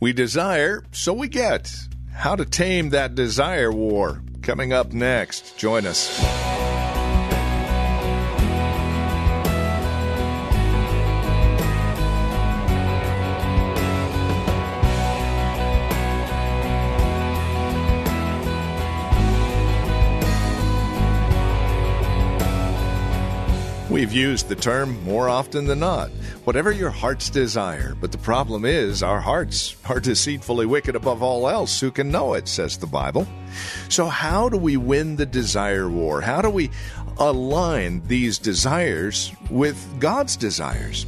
We desire, so we get. How to tame that desire war. Coming up next. Join us. We've used the term more often than not. Whatever your heart's desire. But the problem is, our hearts are deceitfully wicked above all else. Who can know it, says the Bible. So how do we win the desire war? How do we align these desires with God's desires?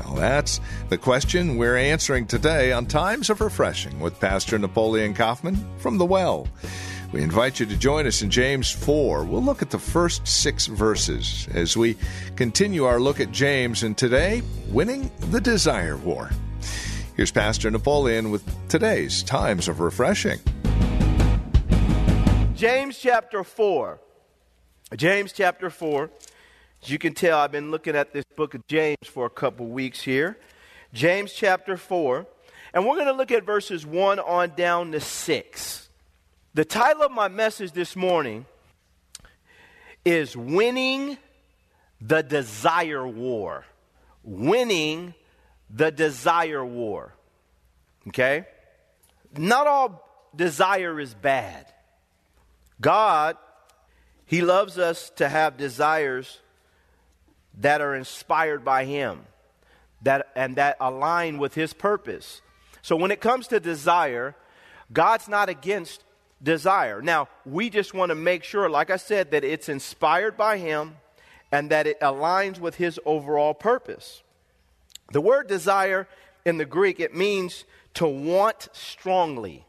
Well, that's the question we're answering today on Times of Refreshing with Pastor Napoleon Kaufman from The Well. We invite you to join us in James 4. We'll look at the first 6 verses as we continue our look at James, and today, winning the desire war. Here's Pastor Napoleon with today's Times of Refreshing. James chapter 4. James chapter 4. As you can tell, I've been looking at this book of James for a couple weeks here. James chapter 4. And we're going to look at verses 1 on down to 6. The title of my message this morning is Winning the Desire War. Winning the Desire War. Okay? Not all desire is bad. God, He loves us to have desires that are inspired by Him, that align with His purpose. So when it comes to desire, God's not against desire. Now, we just want to make sure, like I said, that it's inspired by Him and that it aligns with His overall purpose. The word desire in the Greek, it means to want strongly.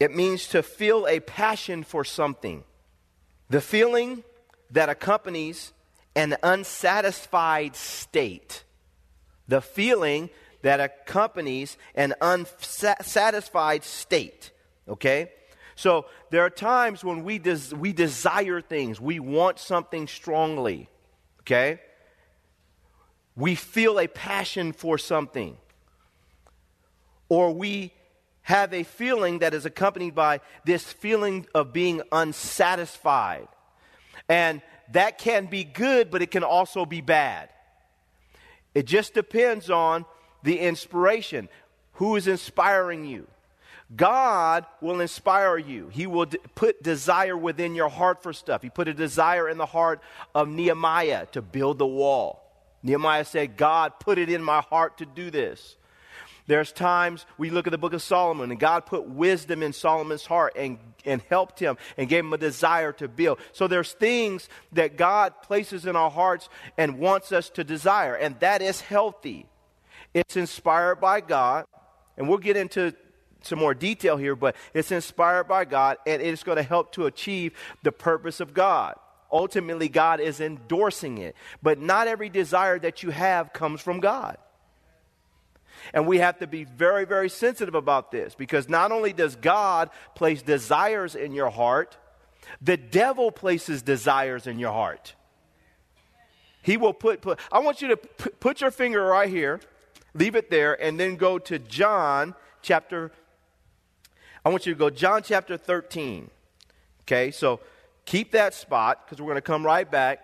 It means to feel a passion for something. The feeling that accompanies an unsatisfied state. The feeling that accompanies an unsatisfied state. Okay? So there are times when we desire things. We want something strongly, okay? We feel a passion for something. Or we have a feeling that is accompanied by this feeling of being unsatisfied. And that can be good, but it can also be bad. It just depends on the inspiration. Who is inspiring you? God will inspire you. He will put desire within your heart for stuff. He put a desire in the heart of Nehemiah to build the wall. Nehemiah said, God, put it in my heart to do this. There's times we look at the book of Solomon, and God put wisdom in Solomon's heart and helped him and gave him a desire to build. So there's things that God places in our hearts and wants us to desire, and that is healthy. It's inspired by God, and we'll get into some more detail here, but it's inspired by God, and it's going to help to achieve the purpose of God. Ultimately, God is endorsing it, but not every desire that you have comes from God. And we have to be very, very sensitive about this, because not only does God place desires in your heart, the devil places desires in your heart. He will put I want you to put your finger right here, leave it there, and then go to John chapter 13. Okay, so keep that spot because we're going to come right back.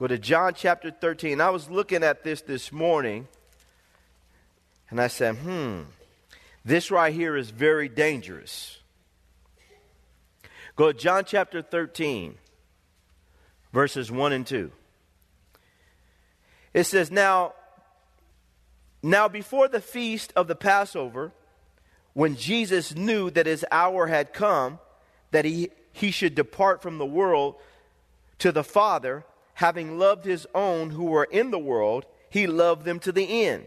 Go to John chapter 13. I was looking at this morning, and I said, this right here is very dangerous. Go to John chapter 13, verses 1 and 2. It says, Now before the feast of the Passover, when Jesus knew that His hour had come, that he should depart from the world to the Father, having loved His own who were in the world, He loved them to the end.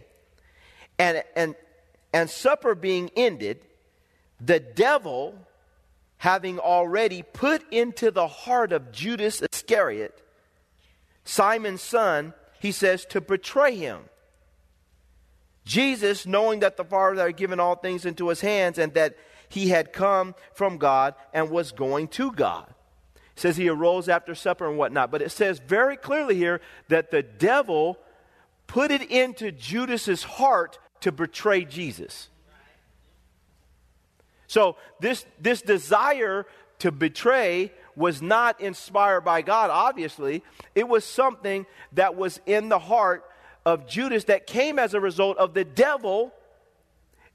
And And supper being ended, the devil, having already put into the heart of Judas Iscariot, Simon's son, he says, to betray him. Jesus, knowing that the Father had given all things into his hands and that he had come from God and was going to God. It says he arose after supper and whatnot. But it says very clearly here that the devil put it into Judas's heart to betray Jesus. So this desire to betray was not inspired by God, obviously. It was something that was in the heart of Judas that came as a result of the devil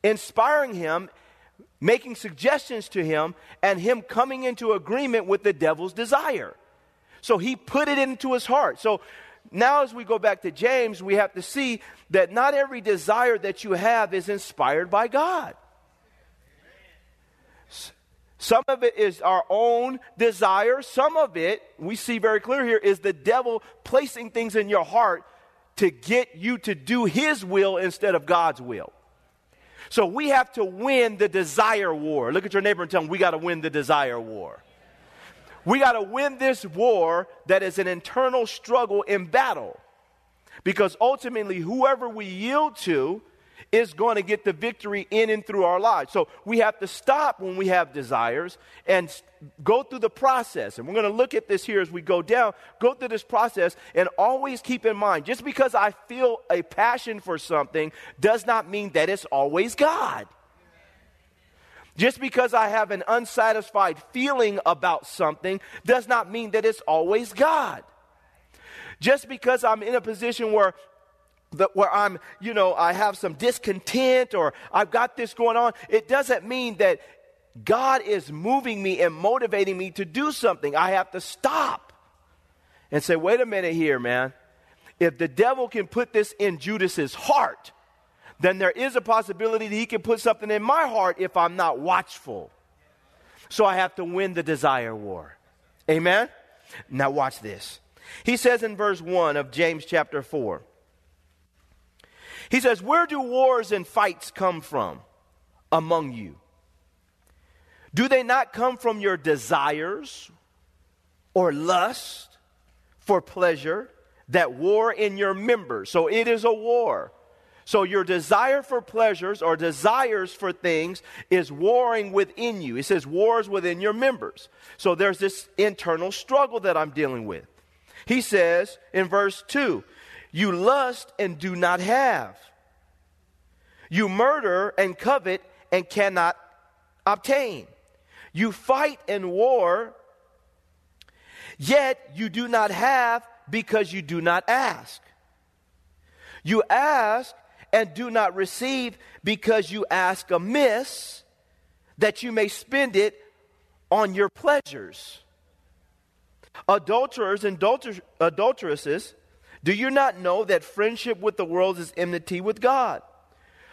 inspiring him, making suggestions to him, and him coming into agreement with the devil's desire. So he put it into his heart. So now as we go back to James, we have to see that not every desire that you have is inspired by God. Some of it is our own desire. Some of it, we see very clear here, is the devil placing things in your heart to get you to do his will instead of God's will. So we have to win the desire war. Look at your neighbor and tell him, we got to win the desire war. We got to win this war that is an internal struggle in battle. Because ultimately, whoever we yield to is going to get the victory in and through our lives. So we have to stop when we have desires and go through the process. And we're going to look at this here as we go down. Go through this process and always keep in mind, just because I feel a passion for something does not mean that it's always God. Just because I have an unsatisfied feeling about something does not mean that it's always God. Just because I'm in a position where I'm, I have some discontent or I've got this going on, it doesn't mean that God is moving me and motivating me to do something. I have to stop and say, wait a minute here, man. If the devil can put this in Judas's heart, then there is a possibility that he can put something in my heart if I'm not watchful. So I have to win the desire war. Amen? Now watch this. He says in verse 1 of James chapter 4, he says, where do wars and fights come from among you? Do they not come from your desires or lust for pleasure that war in your members? So it is a war. So your desire for pleasures or desires for things is warring within you. It says wars within your members. So there's this internal struggle that I'm dealing with. He says in verse 2, you lust and do not have. You murder and covet and cannot obtain. You fight and war, yet you do not have because you do not ask. You ask and do not receive because you ask amiss, that you may spend it on your pleasures. Adulterers and adulteresses, do you not know that friendship with the world is enmity with God?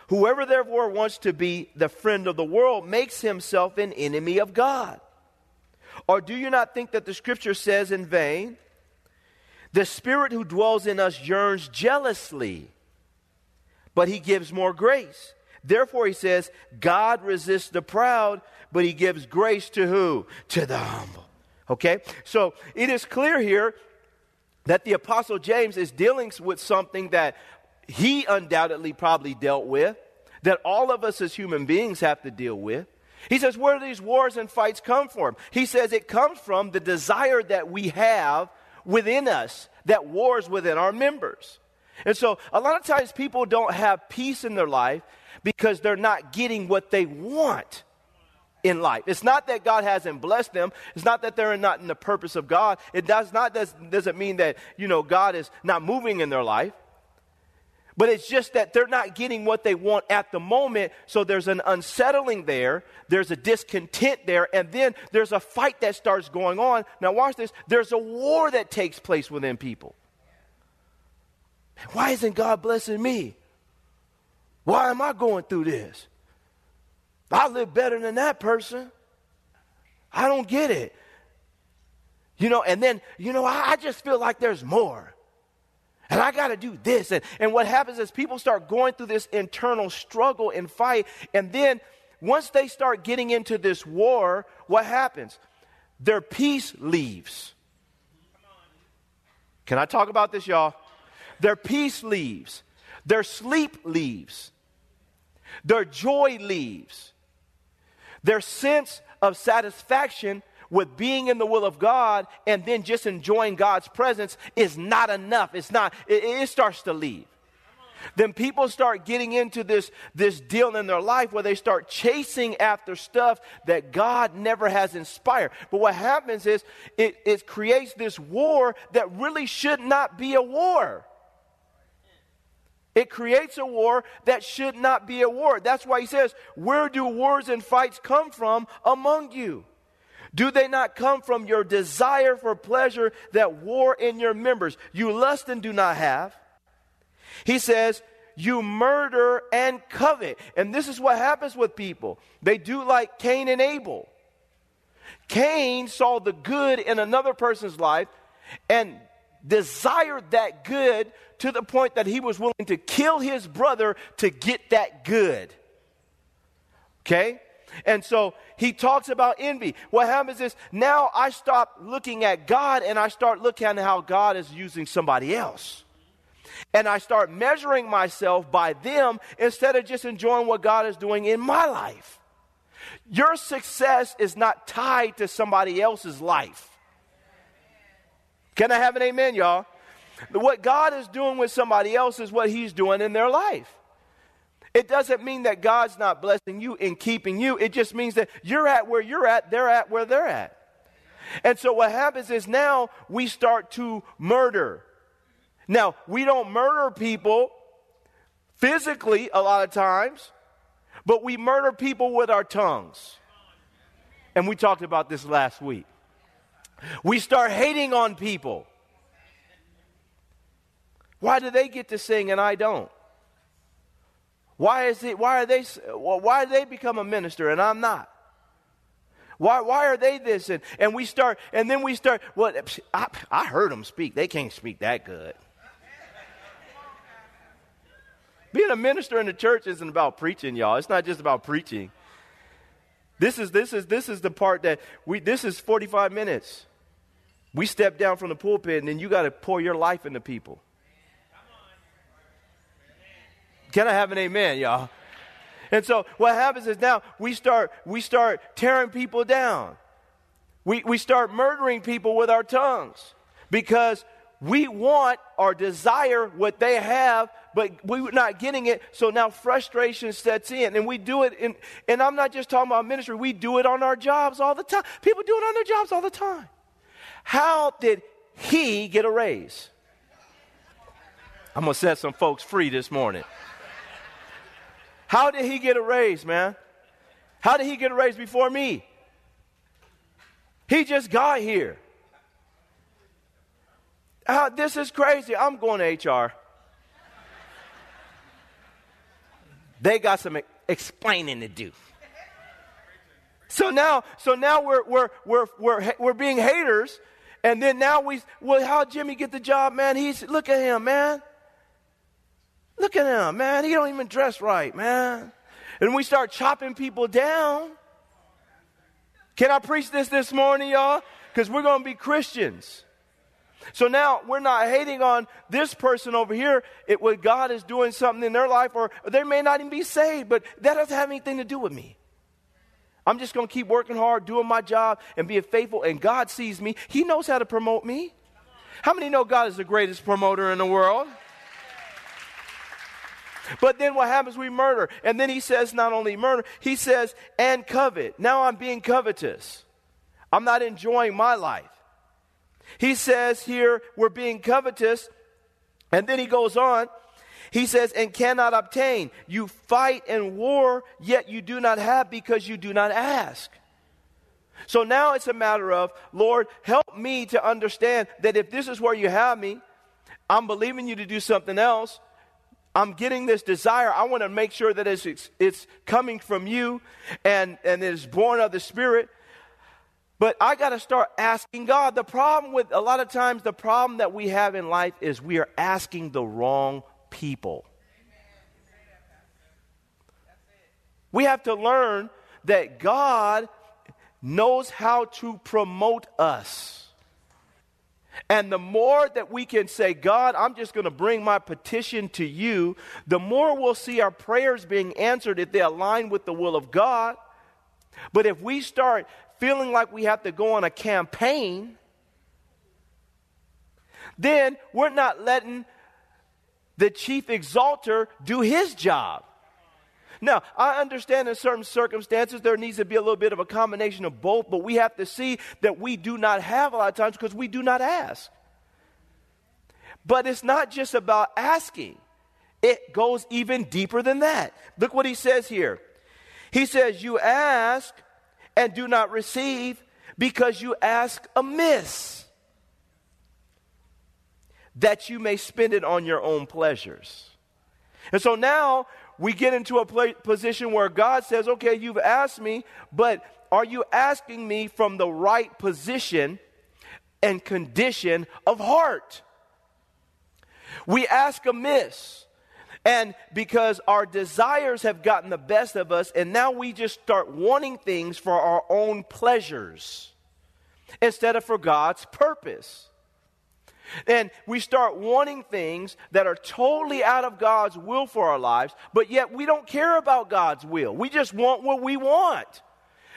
Whoever therefore wants to be the friend of the world makes himself an enemy of God. Or do you not think that the scripture says in vain, the spirit who dwells in us yearns jealously, but he gives more grace. Therefore, he says, God resists the proud, but he gives grace to who? To the humble. Okay? So it is clear here that the Apostle James is dealing with something that he undoubtedly probably dealt with, that all of us as human beings have to deal with. He says, where do these wars and fights come from? He says it comes from the desire that we have within us that wars within our members. And so a lot of times people don't have peace in their life because they're not getting what they want in life. It's not that God hasn't blessed them. It's not that they're not in the purpose of God. It doesn't mean that, God is not moving in their life. But it's just that they're not getting what they want at the moment. So there's an unsettling there. There's a discontent there. And then there's a fight that starts going on. Now watch this. There's a war that takes place within people. Why isn't God blessing me? Why am I going through this? I live better than that person. I don't get it. And then, I just feel like there's more. and I got to do this. And what happens is people start going through this internal struggle and fight. And then once they start getting into this war, what happens? Their peace leaves. Can I talk about this, y'all? Their peace leaves. Their sleep leaves. Their joy leaves. Their sense of satisfaction with being in the will of God and then just enjoying God's presence is not enough. It starts to leave. Then people start getting into this deal in their life where they start chasing after stuff that God never has inspired. But what happens is it creates this war that really should not be a war. It creates a war that should not be a war. That's why he says, where do wars and fights come from among you? Do they not come from your desire for pleasure that war in your members? You lust and do not have. He says, you murder and covet. And this is what happens with people. They do like Cain and Abel. Cain saw the good in another person's life and desired that good to the point that he was willing to kill his brother to get that good. Okay? And so he talks about envy. What happens is now I stop looking at God and I start looking at how God is using somebody else. And I start measuring myself by them instead of just enjoying what God is doing in my life. Your success is not tied to somebody else's life. Can I have an amen, y'all? What God is doing with somebody else is what he's doing in their life. It doesn't mean that God's not blessing you and keeping you. It just means that you're at where you're at, they're at where they're at. And so what happens is now we start to murder. Now, we don't murder people physically a lot of times, but we murder people with our tongues. And we talked about this last week. We start hating on people. Why do they get to sing and I don't? Why do they become a minister and I'm not? Why are they this? And we start, and then we start, well, I heard them speak. They can't speak that good. Being a minister in the church isn't about preaching, y'all. It's not just about preaching. This is the part that this is 45 minutes. We step down from the pulpit and then you got to pour your life into people. Can I have an amen, y'all? And so what happens is now we start tearing people down. We start murdering people with our tongues because we want or desire what they have, but we're not getting it. So now frustration sets in, and we do it. And I'm not just talking about ministry. We do it on our jobs all the time. People do it on their jobs all the time. How did he get a raise? I'm going to set some folks free this morning. How did he get a raise, man? How did he get a raise before me? He just got here. This is crazy. I'm going to HR. They got some explaining to do. So now we're being haters, and then now how'd Jimmy get the job, man? Look at him, man. Look at him, man. He don't even dress right, man. And we start chopping people down. Can I preach this morning, y'all? Because we're going to be Christians. So now we're not hating on this person over here. When God is doing something in their life, or they may not even be saved, but that doesn't have anything to do with me. I'm just going to keep working hard, doing my job, and being faithful. And God sees me. He knows how to promote me. How many know God is the greatest promoter in the world? But then what happens? We murder. And then he says not only murder, he says, and covet. Now I'm being covetous. I'm not enjoying my life. He says here, we're being covetous. And then he goes on. He says, and cannot obtain. You fight and war, yet you do not have because you do not ask. So now it's a matter of, Lord, help me to understand that if this is where you have me, I'm believing you to do something else. I'm getting this desire. I want to make sure that it's coming from you and it is born of the Spirit. But I got to start asking God. The problem with a lot of times, the problem that we have in life is we are asking the wrong people. We have to learn that God knows how to promote us. And the more that we can say, God, I'm just going to bring my petition to you, the more we'll see our prayers being answered if they align with the will of God. But if we start feeling like we have to go on a campaign, then we're not letting the chief exalter do his job. Now, I understand in certain circumstances there needs to be a little bit of a combination of both, but we have to see that we do not have a lot of times because we do not ask. But it's not just about asking. It goes even deeper than that. Look what he says here. He says, you ask and do not receive because you ask amiss, that you may spend it on your own pleasures. And so now we get into a position where God says, okay, you've asked me, but are you asking me from the right position and condition of heart? We ask amiss, and because our desires have gotten the best of us, and now we just start wanting things for our own pleasures instead of for God's purpose. And we start wanting things that are totally out of God's will for our lives, but yet we don't care about God's will. We just want what we want.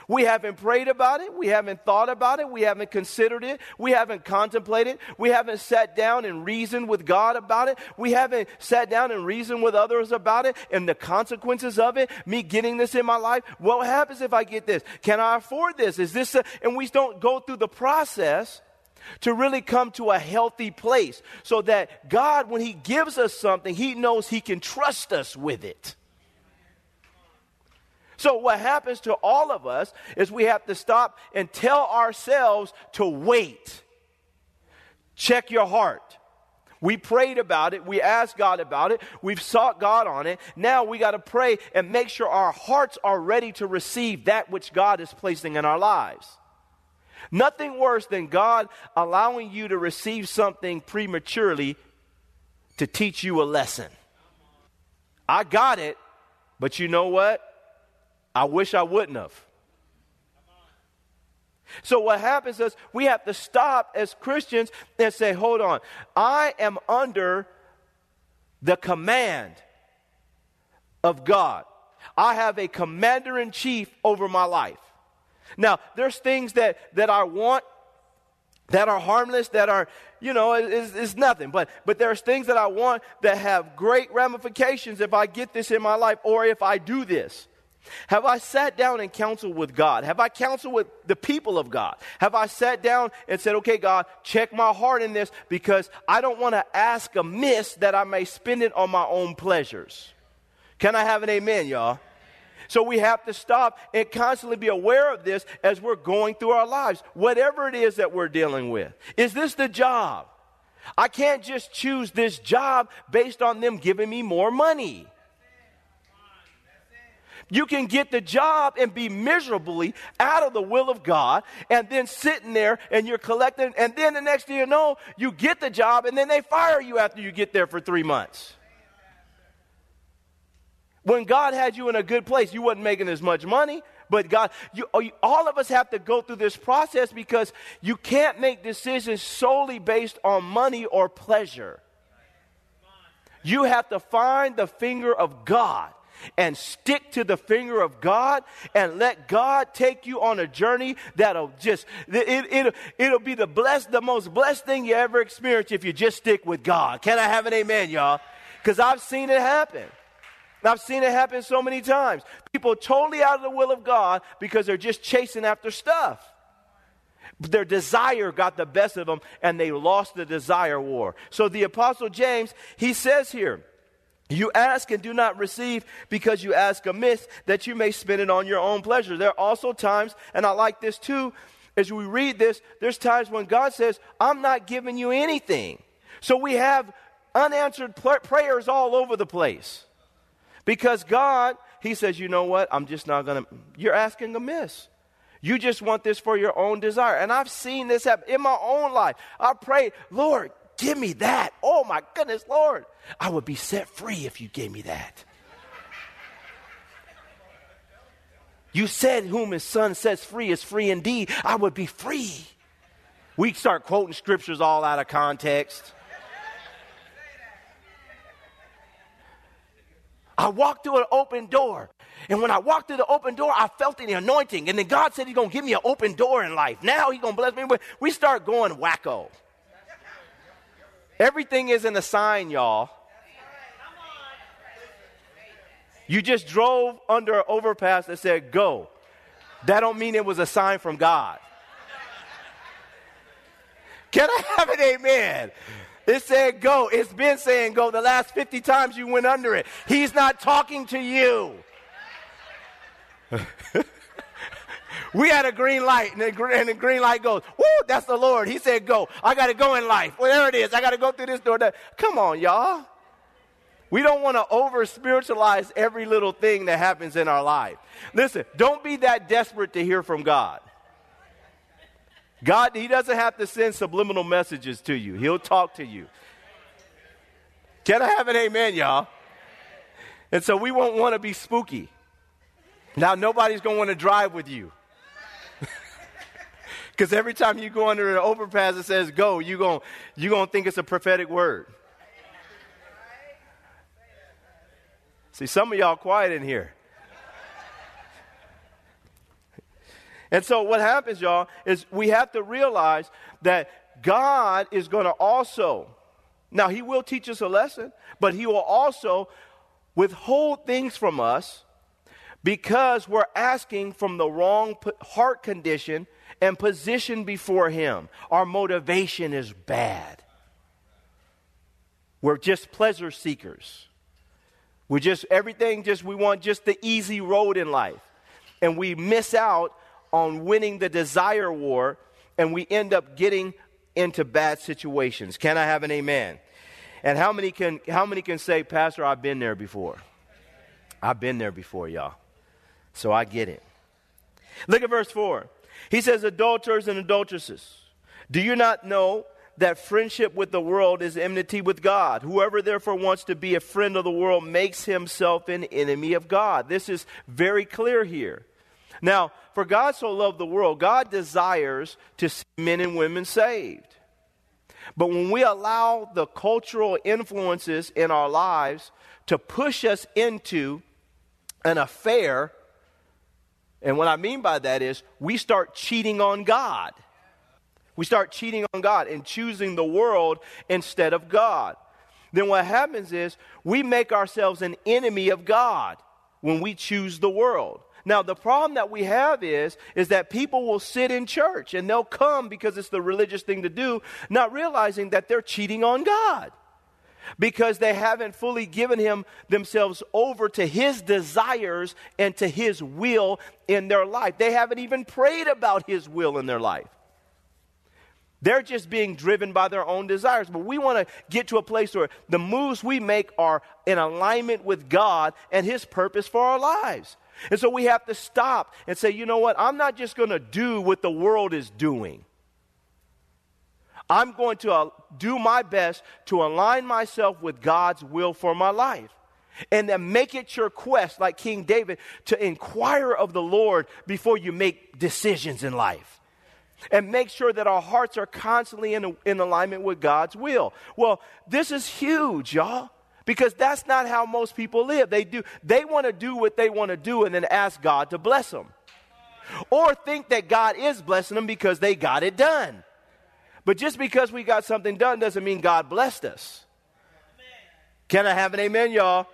We haven't prayed about it. We haven't thought about it. We haven't considered it. We haven't contemplated. We haven't sat down and reasoned with God about it. We haven't sat down and reasoned with others about it and the consequences of it, me getting this in my life. What happens if I get this? Can I afford this? Is this a, and we don't go through the process to really come to a healthy place so that God, when he gives us something, he knows he can trust us with it. So what happens to all of us is we have to stop and tell ourselves to wait. Check your heart. We prayed about it. We asked God about it. We've sought God on it. Now we got to pray and make sure our hearts are ready to receive that which God is placing in our lives. Nothing worse than God allowing you to receive something prematurely to teach you a lesson. I got it, but you know what? I wish I wouldn't have. So what happens is we have to stop as Christians and say, hold on, I am under the command of God. I have a commander-in-chief over my life. Now, there's things that I want that are harmless, that are, you know, it's nothing. But there's things that I want that have great ramifications if I get this in my life or if I do this. Have I sat down and counseled with God? Have I counseled with the people of God? Have I sat down and said, okay, God, check my heart in this because I don't want to ask amiss that I may spend it on my own pleasures. Can I have an amen, y'all? So we have to stop and constantly be aware of this as we're going through our lives. Whatever it is that we're dealing with. Is this the job? I can't just choose this job based on them giving me more money. You can get the job and be miserably out of the will of God and then sitting there and you're collecting. And then the next thing you know, you get the job and then they fire you after you get there for 3 months. When God had you in a good place, you wasn't making as much money, but God, all of us have to go through this process because you can't make decisions solely based on money or pleasure. You have to find the finger of God and stick to the finger of God and let God take you on a journey that'll just, it'll be the most blessed thing you ever experience if you just stick with God. Can I have an amen, y'all? Because I've seen it happen. I've seen it happen so many times. People totally out of the will of God because they're just chasing after stuff. But their desire got the best of them, and they lost the desire war. So the Apostle James, he says here, you ask and do not receive because you ask amiss that you may spend it on your own pleasure. There are also times, and I like this too, as we read this, there's times when God says, I'm not giving you anything. So we have unanswered prayers all over the place. Because God, he says, you know what? I'm just not going to, you're asking amiss. You just want this for your own desire. And I've seen this happen in my own life. I prayed, Lord, give me that. Oh, my goodness, Lord. I would be set free if you gave me that. You said whom his son sets free is free indeed. I would be free. We start quoting scriptures all out of context. I walked through an open door. And when I walked through the open door, I felt the anointing. And then God said he's going to give me an open door in life. Now he's going to bless me. We start going wacko. Everything isn't a sign, y'all. You just drove under an overpass that said, go. That don't mean it was a sign from God. Can I have an amen? It said, go. It's been saying, go the last 50 times you went under it. He's not talking to you. We had a green light, and the green light goes, woo, that's the Lord. He said, go. I got to go in life. Well, there it is. I got to go through this door. That. Come on, y'all. We don't want to over-spiritualize every little thing that happens in our life. Listen, don't be that desperate to hear from God. God, he doesn't have to send subliminal messages to you. He'll talk to you. Can I have an amen, y'all? And so we won't want to be spooky. Now, nobody's going to want to drive with you. Because every time you go under an overpass that says go, you're going to think it's a prophetic word. See, some of y'all quiet in here. And so what happens, y'all, is we have to realize that God is going to also, now he will teach us a lesson, but he will also withhold things from us because we're asking from the wrong heart condition and position before him. Our motivation is bad. We're just pleasure seekers. We just, everything just, we want just the easy road in life. And we miss out on winning the desire war, and we end up getting into bad situations. Can I have an amen? And how many can say, Pastor, I've been there before? I've been there before, y'all. So I get it. Look at verse 4. He says, adulterers and adulteresses, do you not know that friendship with the world is enmity with God? Whoever therefore wants to be a friend of the world makes himself an enemy of God. This is very clear here. Now, for God so loved the world, God desires to see men and women saved. But when we allow the cultural influences in our lives to push us into an affair, and what I mean by that is we start cheating on God. We start cheating on God and choosing the world instead of God. Then what happens is we make ourselves an enemy of God when we choose the world. Now, the problem that we have is that people will sit in church and they'll come because it's the religious thing to do, not realizing that they're cheating on God because they haven't fully given themselves over to his desires and to his will in their life. They haven't even prayed about his will in their life. They're just being driven by their own desires. But we want to get to a place where the moves we make are in alignment with God and his purpose for our lives. And so we have to stop and say, you know what? I'm not just going to do what the world is doing. I'm going to do my best to align myself with God's will for my life. And then make it your quest, like King David, to inquire of the Lord before you make decisions in life. And make sure that our hearts are constantly in alignment with God's will. Well, this is huge, y'all. Because that's not how most people live. They want to do what they want to do and then ask God to bless them. Or think that God is blessing them because they got it done. But just because we got something done doesn't mean God blessed us. Can I have an amen, y'all?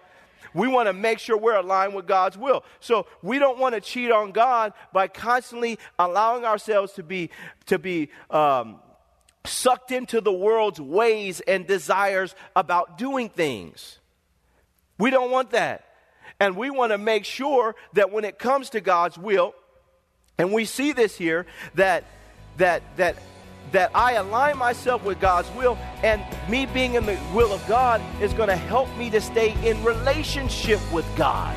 We want to make sure we're aligned with God's will. So we don't want to cheat on God by constantly allowing ourselves to be sucked into the world's ways and desires about doing things. We don't want that. And we want to make sure that when it comes to God's will, and we see this here, that I align myself with God's will, and me being in the will of God is going to help me to stay in relationship with God.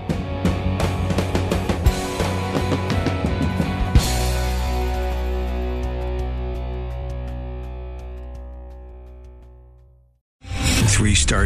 Three-star